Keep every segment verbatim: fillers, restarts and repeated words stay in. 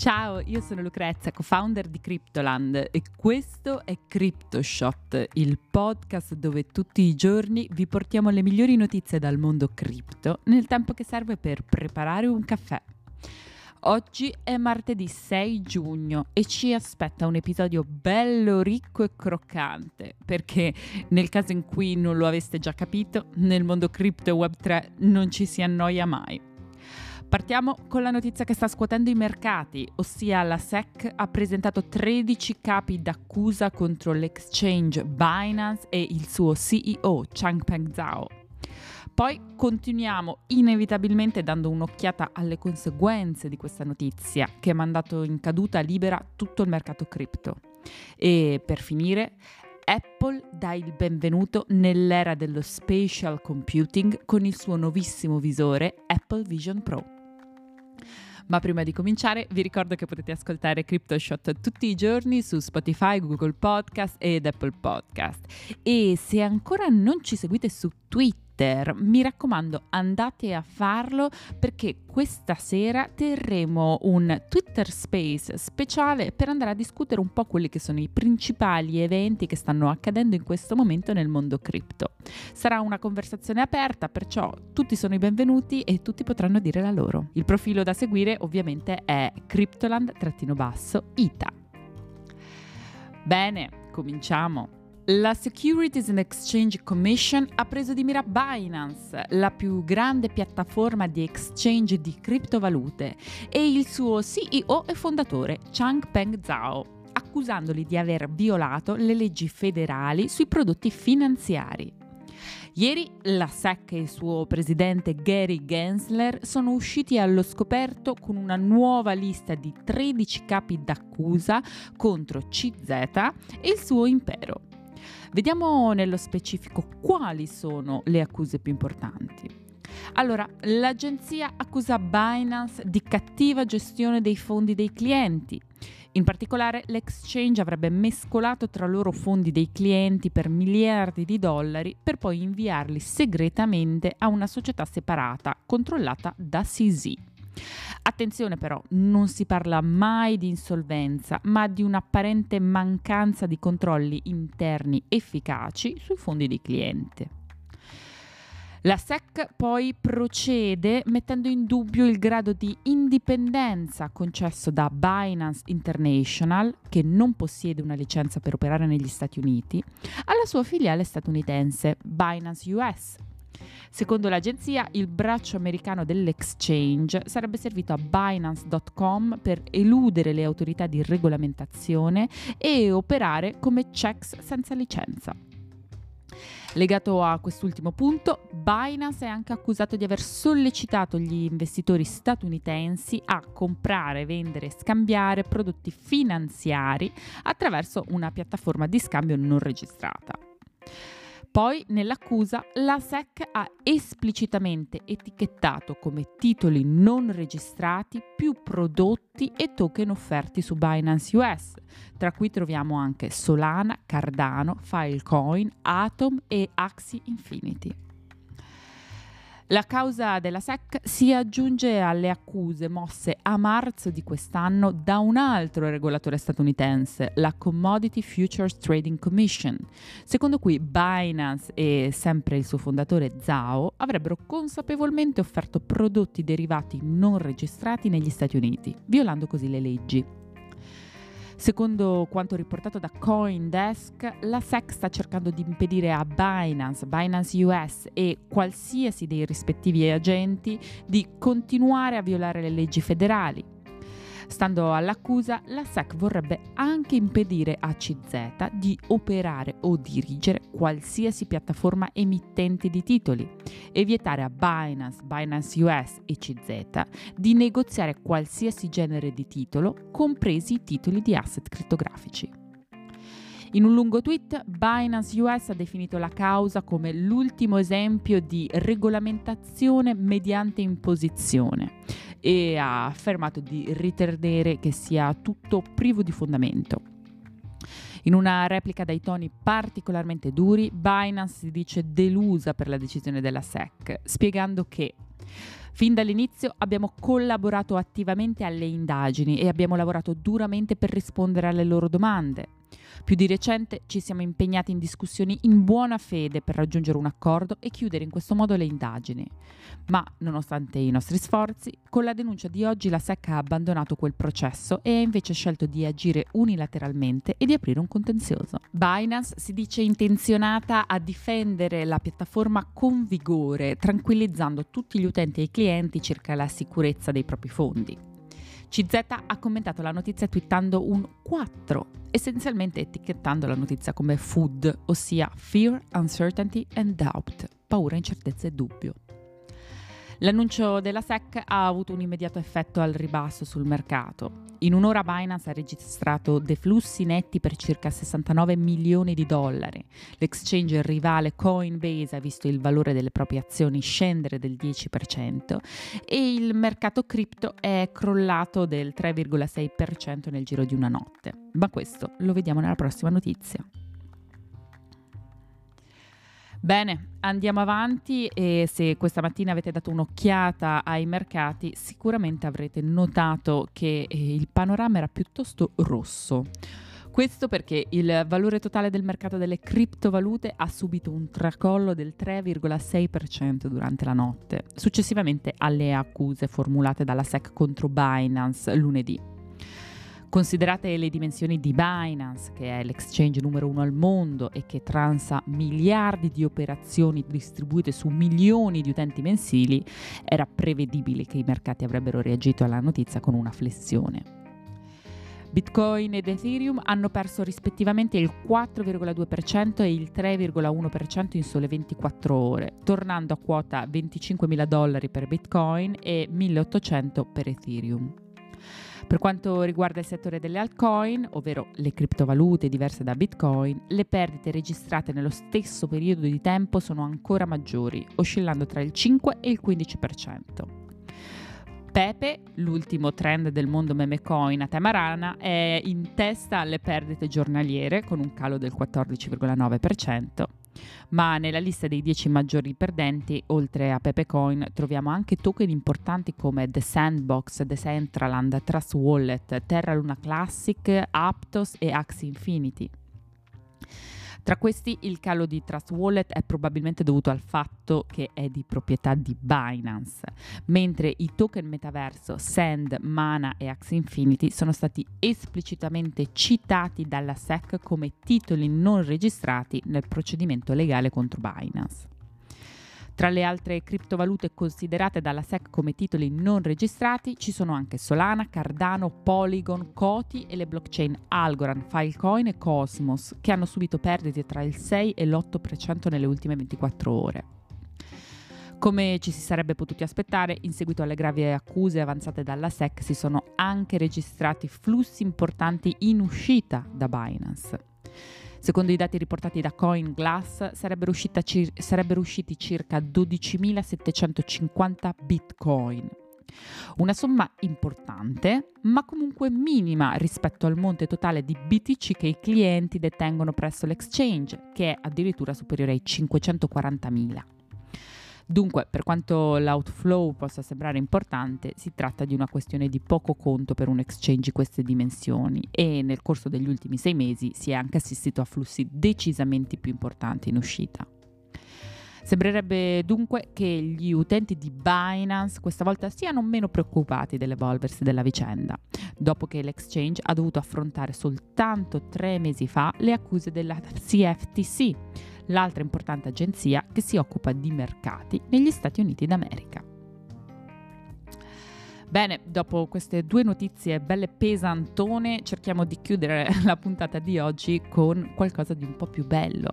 Ciao, io sono Lucrezia, co-founder di Cryptoland e questo è Crypto Shot, il podcast dove tutti i giorni vi portiamo le migliori notizie dal mondo cripto nel tempo che serve per preparare un caffè. Oggi è martedì sei giugno e ci aspetta un episodio bello ricco e croccante, perché nel caso in cui non lo aveste già capito, nel mondo cripto e web tre non ci si annoia mai. Partiamo con la notizia che sta scuotendo i mercati, ossia la S E C ha presentato tredici capi d'accusa contro l'exchange Binance e il suo C E O Changpeng Zhao. Poi continuiamo inevitabilmente dando un'occhiata alle conseguenze di questa notizia che ha mandato in caduta libera tutto il mercato cripto. E per finire, Apple dà il benvenuto nell'era dello Spatial Computing con il suo nuovissimo visore Apple Vision Pro. Ma prima di cominciare vi ricordo che potete ascoltare Crypto Shot tutti i giorni su Spotify, Google Podcast ed Apple Podcast. E se ancora non ci seguite su Twitter, mi raccomando andate a farlo, perché questa sera terremo un Twitter Space speciale per andare a discutere un po' quelli che sono i principali eventi che stanno accadendo in questo momento nel mondo cripto. Sarà una conversazione aperta, perciò tutti sono i benvenuti e tutti potranno dire la loro. Il profilo da seguire ovviamente è Cryptoland-ita. Bene, cominciamo. La Securities and Exchange Commission ha preso di mira Binance, la più grande piattaforma di exchange di criptovalute, e il suo C E O e fondatore Changpeng Zhao, accusandoli di aver violato le leggi federali sui prodotti finanziari. Ieri la S E C e il suo presidente Gary Gensler sono usciti allo scoperto con una nuova lista di tredici capi d'accusa contro C Z e il suo impero. Vediamo nello specifico quali sono le accuse più importanti. Allora, l'agenzia accusa Binance di cattiva gestione dei fondi dei clienti. In particolare, l'exchange avrebbe mescolato tra loro fondi dei clienti per miliardi di dollari per poi inviarli segretamente a una società separata controllata da C Z. Attenzione però, non si parla mai di insolvenza, ma di un'apparente mancanza di controlli interni efficaci sui fondi dei clienti. La S E C poi procede mettendo in dubbio il grado di indipendenza concesso da Binance International, che non possiede una licenza per operare negli Stati Uniti, alla sua filiale statunitense Binance U S. Secondo l'agenzia, il braccio americano dell'exchange sarebbe servito a Binance punto com per eludere le autorità di regolamentazione e operare come CEX senza licenza. Legato a quest'ultimo punto, Binance è anche accusato di aver sollecitato gli investitori statunitensi a comprare, vendere e scambiare prodotti finanziari attraverso una piattaforma di scambio non registrata. Poi, nell'accusa, la S E C ha esplicitamente etichettato come titoli non registrati più prodotti e token offerti su Binance U S, tra cui troviamo anche Solana, Cardano, Filecoin, Atom e Axie Infinity. La causa della S E C si aggiunge alle accuse mosse a marzo di quest'anno da un altro regolatore statunitense, la Commodity Futures Trading Commission, secondo cui Binance e sempre il suo fondatore Zhao avrebbero consapevolmente offerto prodotti derivati non registrati negli Stati Uniti, violando così le leggi. Secondo quanto riportato da CoinDesk, la S E C sta cercando di impedire a Binance, Binance U S e qualsiasi dei rispettivi agenti di continuare a violare le leggi federali. Stando all'accusa, la S E C vorrebbe anche impedire a C Z di operare o dirigere qualsiasi piattaforma emittente di titoli e vietare a Binance, Binance U S e C Z di negoziare qualsiasi genere di titolo, compresi i titoli di asset criptografici. In un lungo tweet, Binance U S ha definito la causa come l'ultimo esempio di regolamentazione mediante imposizione e ha affermato di ritenere che sia tutto privo di fondamento. In una replica dai toni particolarmente duri, Binance si dice delusa per la decisione della S E C, spiegando che Fin dall'inizio abbiamo collaborato attivamente alle indagini e abbiamo lavorato duramente per rispondere alle loro domande. Più di recente ci siamo impegnati in discussioni in buona fede per raggiungere un accordo e chiudere in questo modo le indagini. Ma, nonostante i nostri sforzi, con la denuncia di oggi la S E C ha abbandonato quel processo e ha invece scelto di agire unilateralmente e di aprire un contenzioso. Binance si dice intenzionata a difendere la piattaforma con vigore, tranquillizzando tutti gli utenti e i clienti circa la sicurezza dei propri fondi. C Z ha commentato la notizia twittando un quattro, essenzialmente etichettando la notizia come F U D, ossia Fear, Uncertainty and Doubt, paura, incertezza e dubbio. L'annuncio della S E C ha avuto un immediato effetto al ribasso sul mercato. In un'ora Binance ha registrato deflussi netti per circa sessantanove milioni di dollari. L'exchange rivale Coinbase ha visto il valore delle proprie azioni scendere del dieci per cento e il mercato cripto è crollato del tre virgola sei per cento nel giro di una notte. Ma questo lo vediamo nella prossima notizia. Bene, andiamo avanti e se questa mattina avete dato un'occhiata ai mercati sicuramente avrete notato che il panorama era piuttosto rosso. Questo perché il valore totale del mercato delle criptovalute ha subito un tracollo del tre virgola sei per cento durante la notte, successivamente alle accuse formulate dalla S E C contro Binance lunedì. Considerate le dimensioni di Binance, che è l'exchange numero uno al mondo e che transa miliardi di operazioni distribuite su milioni di utenti mensili, era prevedibile che i mercati avrebbero reagito alla notizia con una flessione. Bitcoin ed Ethereum hanno perso rispettivamente il quattro virgola due per cento e il tre virgola uno per cento in sole ventiquattro ore, tornando a quota venticinquemila dollari per Bitcoin e milleottocento per Ethereum. Per quanto riguarda il settore delle altcoin, ovvero le criptovalute diverse da Bitcoin, le perdite registrate nello stesso periodo di tempo sono ancora maggiori, oscillando tra il cinque e il quindici per cento. Pepe, l'ultimo trend del mondo meme coin a tema rana, è in testa alle perdite giornaliere con un calo del quattordici virgola nove per cento. Ma nella lista dei dieci maggiori perdenti, oltre a Pepe Coin, troviamo anche token importanti come The Sandbox, The Centraland, Trust Wallet, Terra Luna Classic, Aptos e Axie Infinity. Tra questi il calo di Trust Wallet è probabilmente dovuto al fatto che è di proprietà di Binance, mentre i token metaverso Sand, Mana e Axie Infinity sono stati esplicitamente citati dalla S E C come titoli non registrati nel procedimento legale contro Binance. Tra le altre criptovalute considerate dalla S E C come titoli non registrati ci sono anche Solana, Cardano, Polygon, Coti e le blockchain Algorand, Filecoin e Cosmos, che hanno subito perdite tra il sei e l'otto per cento nelle ultime ventiquattro ore. Come ci si sarebbe potuti aspettare, in seguito alle gravi accuse avanzate dalla S E C si sono anche registrati flussi importanti in uscita da Binance. Secondo i dati riportati da CoinGlass sarebbero, cir- sarebbero usciti circa dodicimilasettecentocinquanta bitcoin. Una somma importante, ma comunque minima rispetto al monte totale di B T C che i clienti detengono presso l'exchange, che è addirittura superiore ai cinquecentoquarantamila. Dunque, per quanto l'outflow possa sembrare importante, si tratta di una questione di poco conto per un exchange di queste dimensioni e nel corso degli ultimi sei mesi si è anche assistito a flussi decisamente più importanti in uscita. Sembrerebbe dunque che gli utenti di Binance questa volta siano meno preoccupati dell'evolversi della vicenda, dopo che l'exchange ha dovuto affrontare soltanto tre mesi fa le accuse della C F T C, l'altra importante agenzia che si occupa di mercati negli Stati Uniti d'America. Bene, dopo queste due notizie belle pesantone, cerchiamo di chiudere la puntata di oggi con qualcosa di un po' più bello.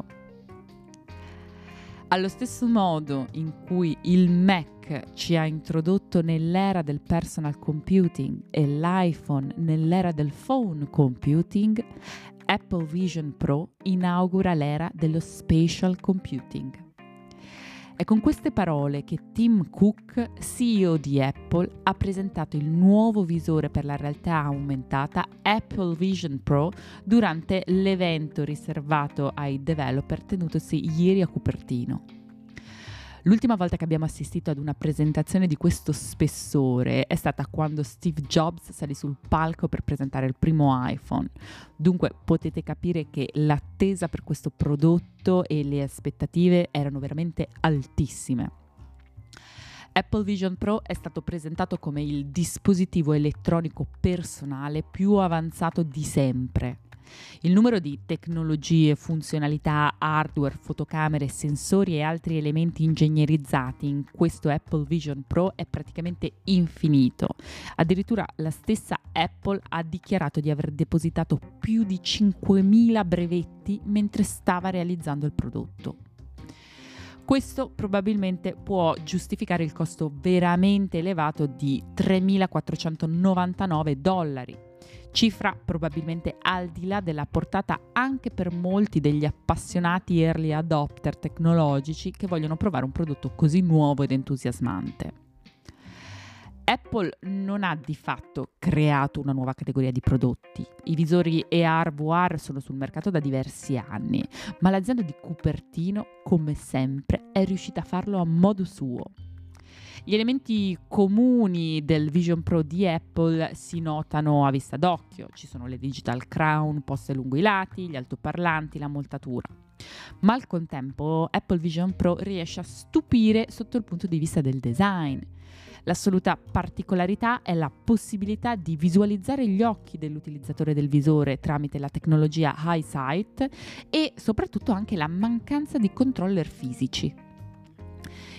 Allo stesso modo in cui il Mac ci ha introdotto nell'era del personal computing e l'iPhone nell'era del phone computing, Apple Vision Pro inaugura l'era dello Spatial Computing. È con queste parole che Tim Cook, C E O di Apple, ha presentato il nuovo visore per la realtà aumentata Apple Vision Pro durante l'evento riservato ai developer tenutosi ieri a Cupertino. L'ultima volta che abbiamo assistito ad una presentazione di questo spessore è stata quando Steve Jobs salì sul palco per presentare il primo iPhone. Dunque potete capire che l'attesa per questo prodotto e le aspettative erano veramente altissime. Apple Vision Pro è stato presentato come il dispositivo elettronico personale più avanzato di sempre. Il numero di tecnologie, funzionalità, hardware, fotocamere, sensori e altri elementi ingegnerizzati in questo Apple Vision Pro è praticamente infinito. Addirittura la stessa Apple ha dichiarato di aver depositato più di cinquemila brevetti mentre stava realizzando il prodotto. Questo probabilmente può giustificare il costo veramente elevato di tremilaquattrocentonovantanove dollari, cifra probabilmente al di là della portata anche per molti degli appassionati early adopter tecnologici che vogliono provare un prodotto così nuovo ed entusiasmante. Apple non ha di fatto creato una nuova categoria di prodotti. I visori A R V R sono sul mercato da diversi anni, ma l'azienda di Cupertino, come sempre, è riuscita a farlo a modo suo. Gli elementi comuni del Vision Pro di Apple si notano a vista d'occhio. Ci sono le digital crown poste lungo i lati, gli altoparlanti, la montatura. Ma al contempo Apple Vision Pro riesce a stupire sotto il punto di vista del design. L'assoluta particolarità è la possibilità di visualizzare gli occhi dell'utilizzatore del visore tramite la tecnologia HiSight e soprattutto anche la mancanza di controller fisici.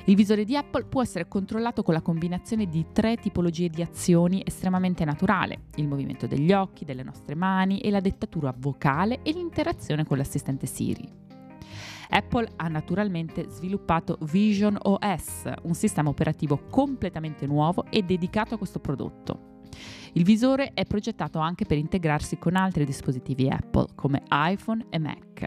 Il visore di Apple può essere controllato con la combinazione di tre tipologie di azioni estremamente naturale: il movimento degli occhi, delle nostre mani e la dettatura vocale e l'interazione con l'assistente Siri. Apple ha naturalmente sviluppato Vision O S, un sistema operativo completamente nuovo e dedicato a questo prodotto. Il visore è progettato anche per integrarsi con altri dispositivi Apple, come iPhone e Mac.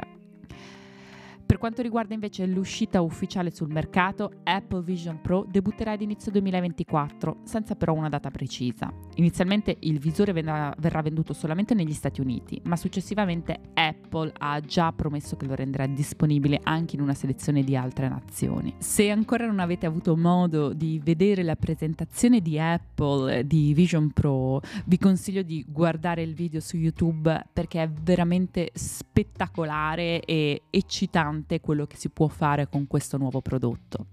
Per quanto riguarda invece l'uscita ufficiale sul mercato, Apple Vision Pro debutterà ad inizio duemilaventiquattro, senza però una data precisa. Inizialmente il visore verrà, verrà venduto solamente negli Stati Uniti, ma successivamente Apple ha già promesso che lo renderà disponibile anche in una selezione di altre nazioni. Se ancora non avete avuto modo di vedere la presentazione di Apple di Vision Pro, vi consiglio di guardare il video su YouTube perché è veramente spettacolare e eccitante quello che si può fare con questo nuovo prodotto.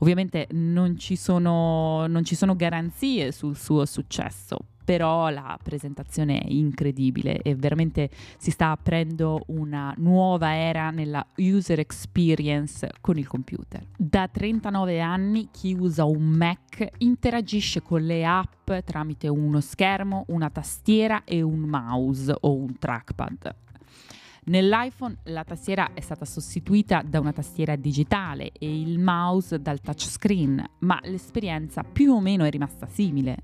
Ovviamente non ci sono, non ci sono garanzie sul suo successo, però la presentazione è incredibile e veramente si sta aprendo una nuova era nella user experience con il computer. Da trentanove anni chi usa un Mac interagisce con le app tramite uno schermo, una tastiera e un mouse o un trackpad. Nell'iPhone la tastiera è stata sostituita da una tastiera digitale e il mouse dal touchscreen, ma l'esperienza più o meno è rimasta simile.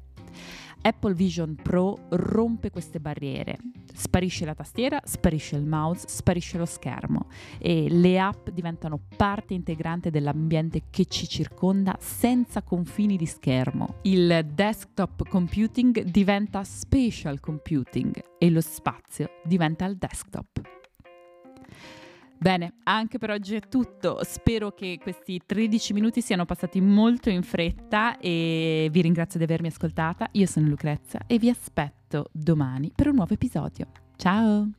Apple Vision Pro rompe queste barriere. Sparisce la tastiera, sparisce il mouse, sparisce lo schermo e le app diventano parte integrante dell'ambiente che ci circonda senza confini di schermo. Il desktop computing diventa spatial computing e lo spazio diventa il desktop. Bene, anche per oggi è tutto. Spero che questi tredici minuti siano passati molto in fretta e vi ringrazio di avermi ascoltata. Io sono Lucrezia e vi aspetto domani per un nuovo episodio. Ciao!